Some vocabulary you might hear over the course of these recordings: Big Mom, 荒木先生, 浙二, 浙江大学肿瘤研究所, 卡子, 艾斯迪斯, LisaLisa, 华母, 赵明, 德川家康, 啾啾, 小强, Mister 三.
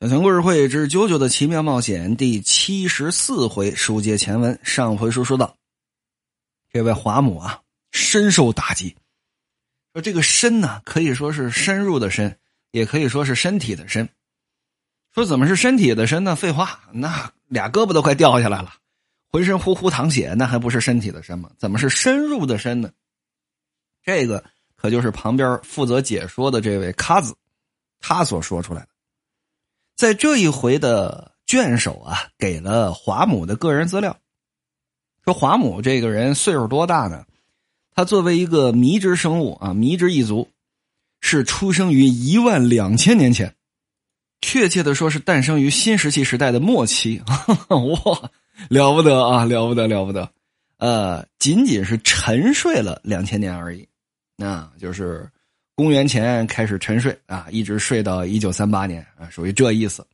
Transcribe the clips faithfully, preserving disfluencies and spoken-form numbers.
小强故事会之啾啾的奇妙冒险第七十四回，书接前文。上回书说到这位华母啊深受打击，说这个深呢、啊、可以说是深入的深，也可以说是身体的身。说怎么是身体的身呢？废话，那俩胳膊都快掉下来了，浑身呼呼淌血，那还不是身体的身吗？怎么是深入的身呢？这个可就是旁边负责解说的这位卡子他所说出来的。在这一回的卷首啊，给了华母的个人资料，说华母这个人岁数多大呢？他作为一个迷之生物啊，迷之一族，是出生于一万两千年前，确切的说是诞生于新石器时代的末期。哇，了不得啊，了不得，了不得！呃，仅仅是沉睡了两千年而已，那就是。公元前开始沉睡啊，一直睡到一九三八年啊，属于这意思。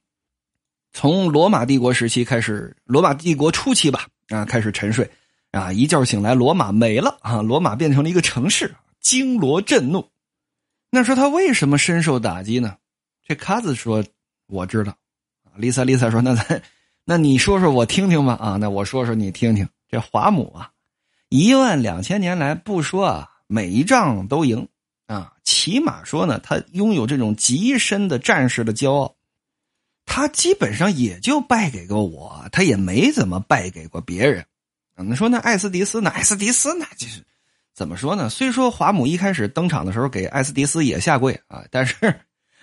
从罗马帝国时期开始，罗马帝国初期吧啊，开始沉睡啊，一觉醒来罗马没了啊，罗马变成了一个城市，惊罗震怒。那说他为什么深受打击呢？这卡子说我知道， LisaLisa 说那咱那你说说我听听吧啊，那我说说你听听。这华母啊，一万两千年来不说啊，每一仗都赢。啊，起码说呢，他拥有这种极深的战士的骄傲，他基本上也就败给过我，他也没怎么败给过别人。你、嗯、说那艾斯迪斯呢？艾斯迪斯呢？就是怎么说呢？虽说华母一开始登场的时候给艾斯迪斯也下跪啊，但是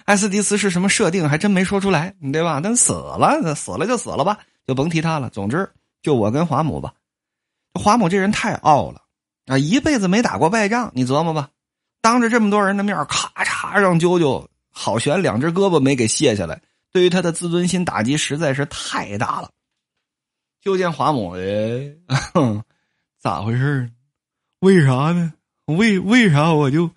艾斯迪斯是什么设定还真没说出来，对吧？但死了，死了就死了吧，就甭提他了。总之，就我跟华母吧。华母这人太傲了啊，一辈子没打过败仗，你琢磨吧。当着这么多人的面咔嚓让啾啾好悬两只胳膊没给卸下来，对于他的自尊心打击实在是太大了。就见华母，哎，咋回事？为啥呢？为为啥我就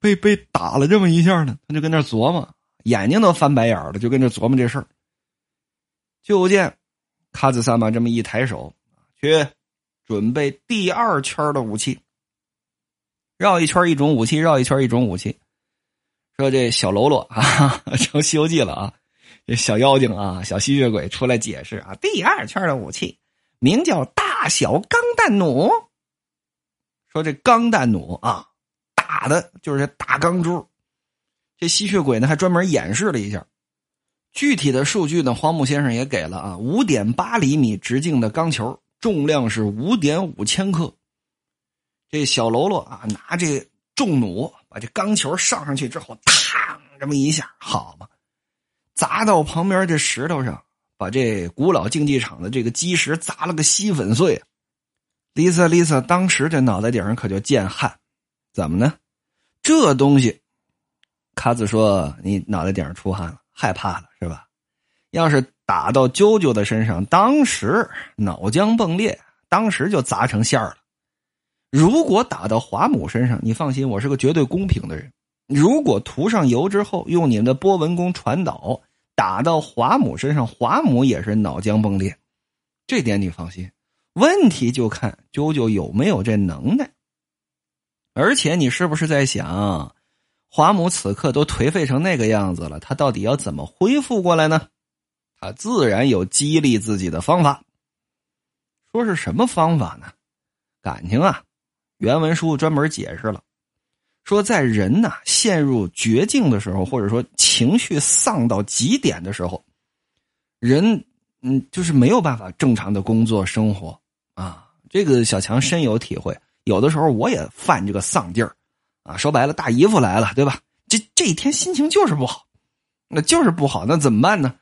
被被打了这么一下呢？他就跟那琢磨，眼睛都翻白眼了，就跟那琢磨这事儿。就见卡子萨玛这么一抬手，去准备第二圈的武器。绕一圈一种武器，绕一圈一种武器。说这小喽啰啊，成西游记了啊，这小妖精啊，小吸血鬼出来解释啊，第二圈的武器名叫大小钢弹弩。说这钢弹弩啊，打的就是大钢珠。这吸血鬼呢还专门演示了一下，具体的数据呢，荒木先生也给了啊， 五点八 厘米直径的钢球，重量是 五点五 千克。这小喽啰啊，拿这重弩把这钢球上上去之后，嘡，这么一下，好嘛，砸到旁边这石头上，把这古老竞技场的这个基石砸了个稀粉碎。LisaLisa 当时这脑袋顶上可就见汗，怎么呢？这东西，卡子说你脑袋顶上出汗了，害怕了是吧？要是打到啾啾的身上，当时脑浆迸裂，当时就砸成馅儿了。如果打到华母身上，你放心，我是个绝对公平的人。如果涂上油之后，用你们的波纹弓传导打到华母身上，华母也是脑浆迸裂，这点你放心。问题就看啾啾有没有这能耐。而且你是不是在想，华母此刻都颓废成那个样子了，他到底要怎么恢复过来呢？他自然有激励自己的方法。说是什么方法呢？感情啊。原文书专门解释了，说在人呐、啊、陷入绝境的时候，或者说情绪丧到极点的时候，人嗯就是没有办法正常的工作生活啊。这个小强深有体会，有的时候我也犯这个丧劲儿啊。说白了，大姨夫来了，对吧？这这一天心情就是不好，那就是不好，那怎么办呢？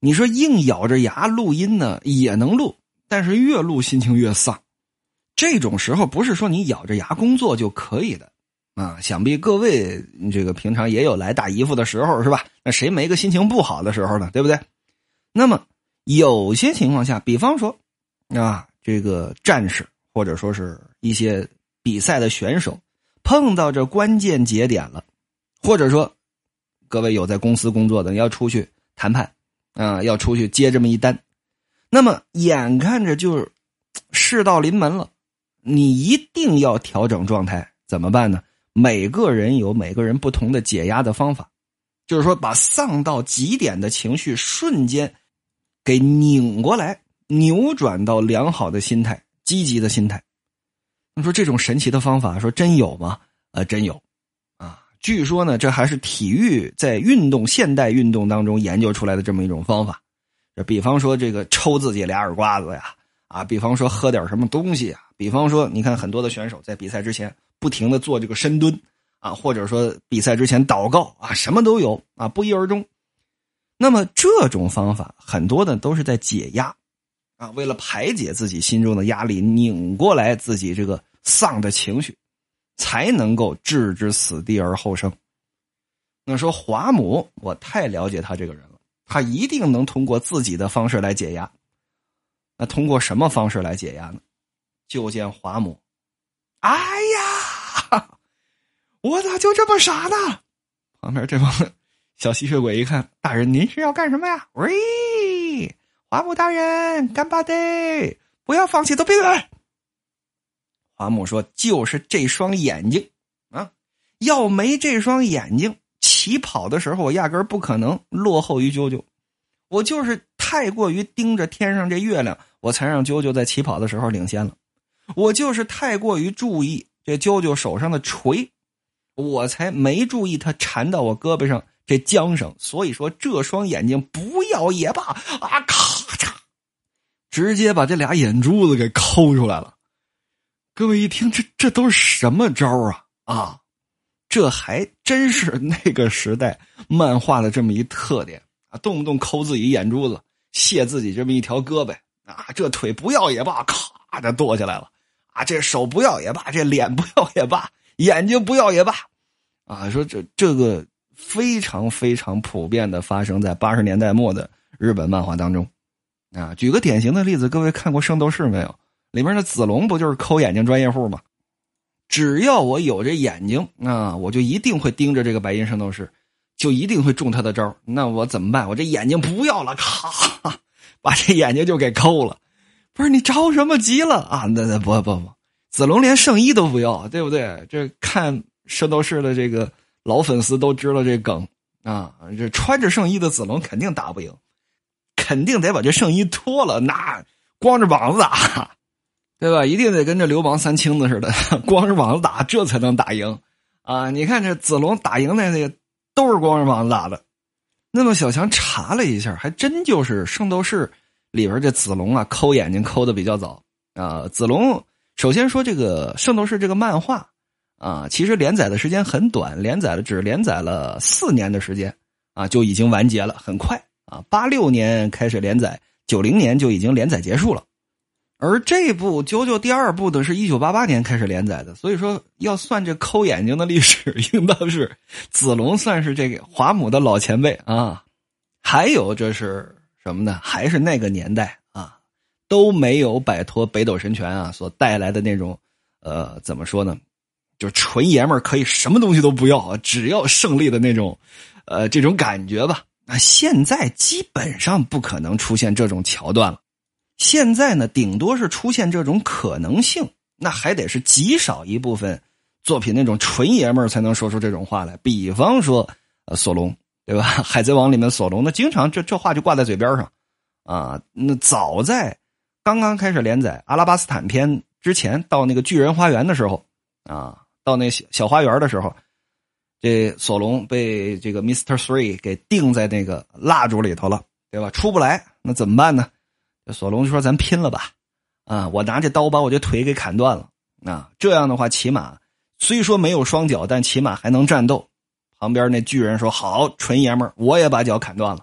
你说硬咬着牙录音呢也能录，但是越录心情越丧。这种时候不是说你咬着牙工作就可以的啊！想必各位这个平常也有来大姨夫的时候，是吧？那谁没个心情不好的时候呢？对不对？那么有些情况下，比方说啊，这个战士或者说是一些比赛的选手碰到这关键节点了，或者说各位有在公司工作的要出去谈判啊，要出去接这么一单，那么眼看着就事到临门了。你一定要调整状态，怎么办呢？每个人有每个人不同的解压的方法。就是说把丧到极点的情绪瞬间给拧过来，扭转到良好的心态，积极的心态。你说这种神奇的方法说真有吗？呃，真有啊！据说呢，这还是体育在运动现代运动当中研究出来的这么一种方法。比方说这个抽自己俩耳刮子呀，啊，比方说喝点什么东西啊，比方说你看很多的选手在比赛之前不停的做这个深蹲啊，或者说比赛之前祷告啊，什么都有啊，不一而终。那么这种方法很多的都是在解压啊，为了排解自己心中的压力，拧过来自己这个丧的情绪，才能够置之死地而后生。那说华母，我太了解他这个人了。他一定能通过自己的方式来解压。那通过什么方式来解压呢？就见华母，哎呀，我咋就这么傻呢？旁边这帮小吸血鬼一看，大人您是要干什么呀？喂，华母大人，干巴爹，不要放弃，都闭嘴。华母说，就是这双眼睛啊，要没这双眼睛，起跑的时候我压根儿不可能落后于啾啾，我就是太过于盯着天上这月亮，我才让啾啾在起跑的时候领先了，我就是太过于注意这啾啾手上的锤，我才没注意它缠到我胳膊上这缰绳。所以说这双眼睛不要也罢啊，咔嚓，直接把这俩眼珠子给抠出来了。各位一听，这这都是什么招啊啊！这还真是那个时代漫画的这么一特点啊，动不动抠自己眼珠子，卸自己这么一条胳膊啊，这腿不要也罢，咔的剁下来了啊，这手不要也罢，这脸不要也罢，眼睛不要也罢啊，说这这个非常非常普遍的发生在八十年代末的日本漫画当中啊。举个典型的例子，各位看过《圣斗士》没有？里面的子龙不就是抠眼睛专业户吗？只要我有这眼睛啊，我就一定会盯着这个白银圣斗士，就一定会中他的招。那我怎么办？我这眼睛不要了，咔，把这眼睛就给抠了。不是你着什么急了啊？那那不不不，子龙连圣衣都不要，对不对？这看圣斗士的这个老粉丝都知道这梗啊，这穿着圣衣的子龙肯定打不赢，肯定得把这圣衣脱了，那光着膀子啊。对吧？一定得跟这流氓三清子似的，光着膀子打，这才能打赢啊！你看这子龙打赢那那个都是光着膀子打的。那么小强查了一下，还真就是圣斗士里边这子龙啊，抠眼睛抠的比较早啊。子龙首先说这个圣斗士这个漫画啊，其实连载的时间很短，连载了只连载了四年的时间啊，就已经完结了，很快啊，八六年开始连载，九零年就已经连载结束了。而这部啾啾第二部的是一九八八年开始连载的，所以说要算这抠眼睛的历史，应当是子龙算是这个华母的老前辈啊。还有这是什么呢？还是那个年代啊，都没有摆脱北斗神拳啊所带来的那种呃怎么说呢，就是纯爷们儿可以什么东西都不要，只要胜利的那种呃这种感觉吧。那现在基本上不可能出现这种桥段了。现在呢，顶多是出现这种可能性，那还得是极少一部分作品那种纯爷们儿才能说出这种话来。比方说，呃，索隆，对吧？海贼王里面索隆，那经常这这话就挂在嘴边上啊。那早在刚刚开始连载《阿拉巴斯坦篇》之前，到那个巨人花园的时候啊，到那小小花园的时候，这索隆被这个 Mister 三 给钉在那个蜡烛里头了，对吧？出不来，那怎么办呢？索隆就说咱拼了吧啊！我拿这刀把我这腿给砍断了啊！这样的话起码虽说没有双脚，但起码还能战斗。旁边那巨人说好，纯爷们儿，我也把脚砍断了。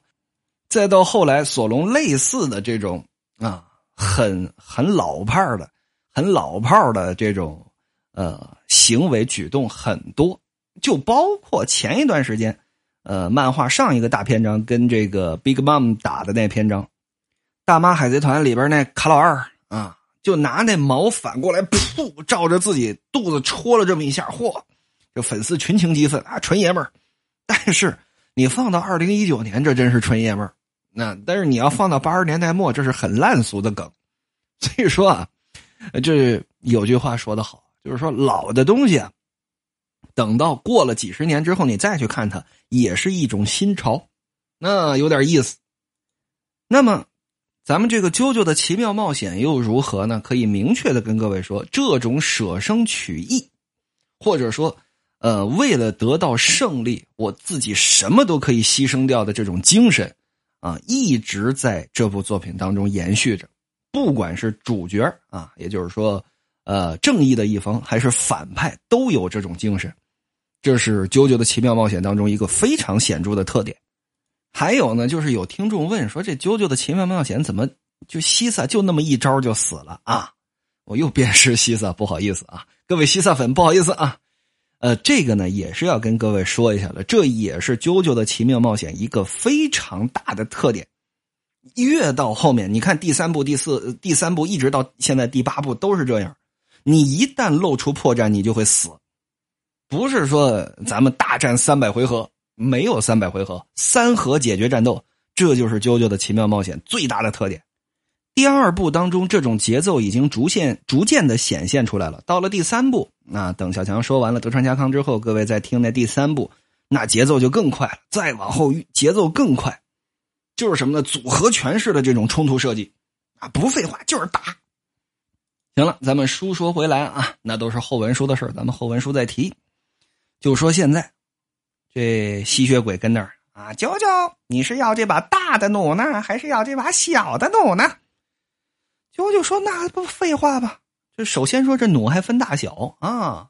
再到后来索隆类似的这种啊，很很老派的很老炮的这种呃行为举动很多，就包括前一段时间呃漫画上一个大篇章跟这个 Big Mom 打的那篇章，大妈海贼团里边那卡老二啊，就拿那矛反过来噗照着自己肚子戳了这么一下，嚯，这粉丝群情激愤啊，纯爷们儿。但是你放到二零一九年，这真是纯爷们儿。那但是你要放到八十年代末，这是很烂俗的梗。所以说啊，这有句话说得好，就是说老的东西啊等到过了几十年之后你再去看它，也是一种新潮，那有点意思。那么咱们这个啾啾的奇妙冒险又如何呢？可以明确的跟各位说，这种舍生取义，或者说呃，为了得到胜利我自己什么都可以牺牲掉的这种精神啊，一直在这部作品当中延续着。不管是主角啊，也就是说呃，正义的一方，还是反派，都有这种精神，这是啾啾的奇妙冒险当中一个非常显著的特点。还有呢，就是有听众问说，这啾啾的奇妙冒险怎么就西萨就那么一招就死了啊？我又鞭尸西萨，不好意思啊，各位西萨粉不好意思啊。呃，这个呢也是要跟各位说一下了，这也是啾啾的奇妙冒险一个非常大的特点。越到后面，你看第三部、第四、第三部一直到现在第八部都是这样。你一旦露出破绽你就会死，不是说咱们大战三百回合，没有三百回合，三合解决战斗，这就是啾啾的奇妙冒险最大的特点。第二部当中这种节奏已经逐渐逐渐的显现出来了，到了第三部，那等小强说完了德川家康之后，各位再听那第三部，那节奏就更快了，再往后节奏更快，就是什么呢？组合拳式的这种冲突设计啊，不废话就是打。行了，咱们书说回来啊，那都是后文书的事儿，咱们后文书再提。就说现在这吸血鬼跟那儿啊，啾啾，你是要这把大的弩呢，还是要这把小的弩呢？啾啾说那不废话吧，这首先说这弩还分大小啊，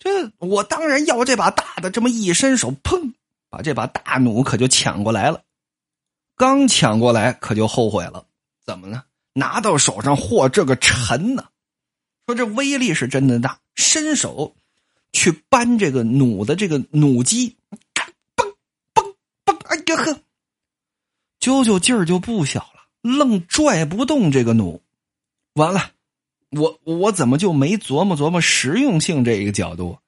这我当然要这把大的，这么一伸手砰，把这把大弩可就抢过来了。刚抢过来可就后悔了，怎么呢？拿到手上嚯这个沉呢，说这威力是真的大，伸手去扳这个弩的这个弩机，蹦蹦蹦，哎呀呵，啾啾劲儿就不小了，愣拽不动这个弩。完了，我我怎么就没琢磨琢磨实用性这个角度？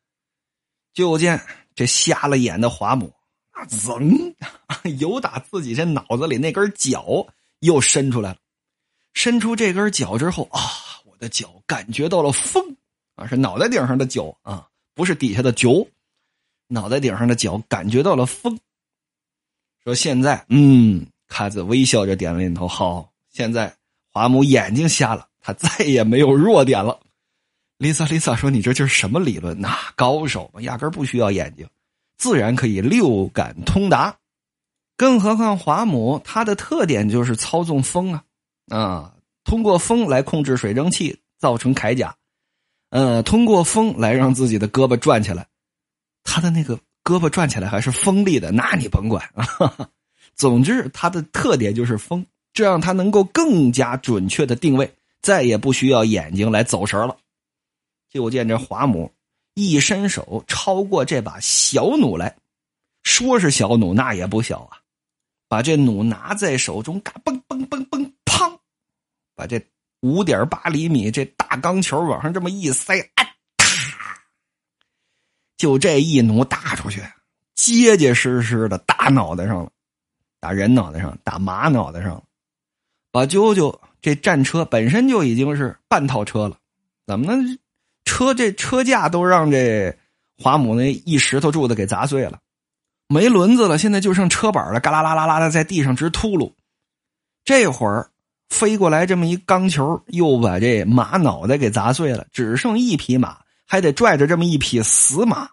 就见这瞎了眼的华母啊，噌，有打自己这脑子里那根脚又伸出来了。伸出这根脚之后啊，我的脚感觉到了风啊，是脑袋顶上的脚啊，不是底下的脚，脑袋顶上的脚感觉到了风。说现在，嗯，卡子微笑着点了点头，好，现在华母眼睛瞎了，他再也没有弱点了。LisaLisa 说：“你这就是什么理论呐、啊？高手嘛，压根不需要眼睛，自然可以六感通达。更何况华母她的特点就是操纵风啊。”啊，通过风来控制水蒸气造成铠甲，呃，通过风来让自己的胳膊转起来，他的那个胳膊转起来还是锋利的，那你甭管啊。总之他的特点就是风，这让他能够更加准确的定位，再也不需要眼睛来走神了。就见这华母一伸手超过这把小弩来，说是小弩那也不小啊，把这弩拿在手中，嘎嘣嘣嘣嘣，砰！把这 五点八 厘米这大钢球往上这么一塞，啊，就这一弩打出去，结结实实的打脑袋上了，打人脑袋上，打马脑袋上了，把啾啾这战车本身就已经是半套车了，怎么呢？车这车架都让这华母那一石头柱子给砸碎了。没轮子了，现在就剩车板了，嘎啦啦啦啦的在地上直秃噜。这会儿飞过来这么一钢球，又把这马脑袋给砸碎了，只剩一匹马，还得拽着这么一匹死马。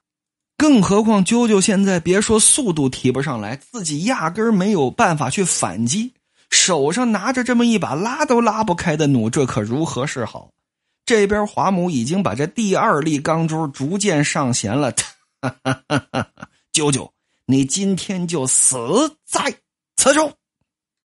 更何况啾啾现在别说速度提不上来，自己压根没有办法去反击，手上拿着这么一把拉都拉不开的弩，这可如何是好？这边华母已经把这第二粒钢珠逐渐上弦了，哈哈哈哈，啾啾，你今天就死在此处。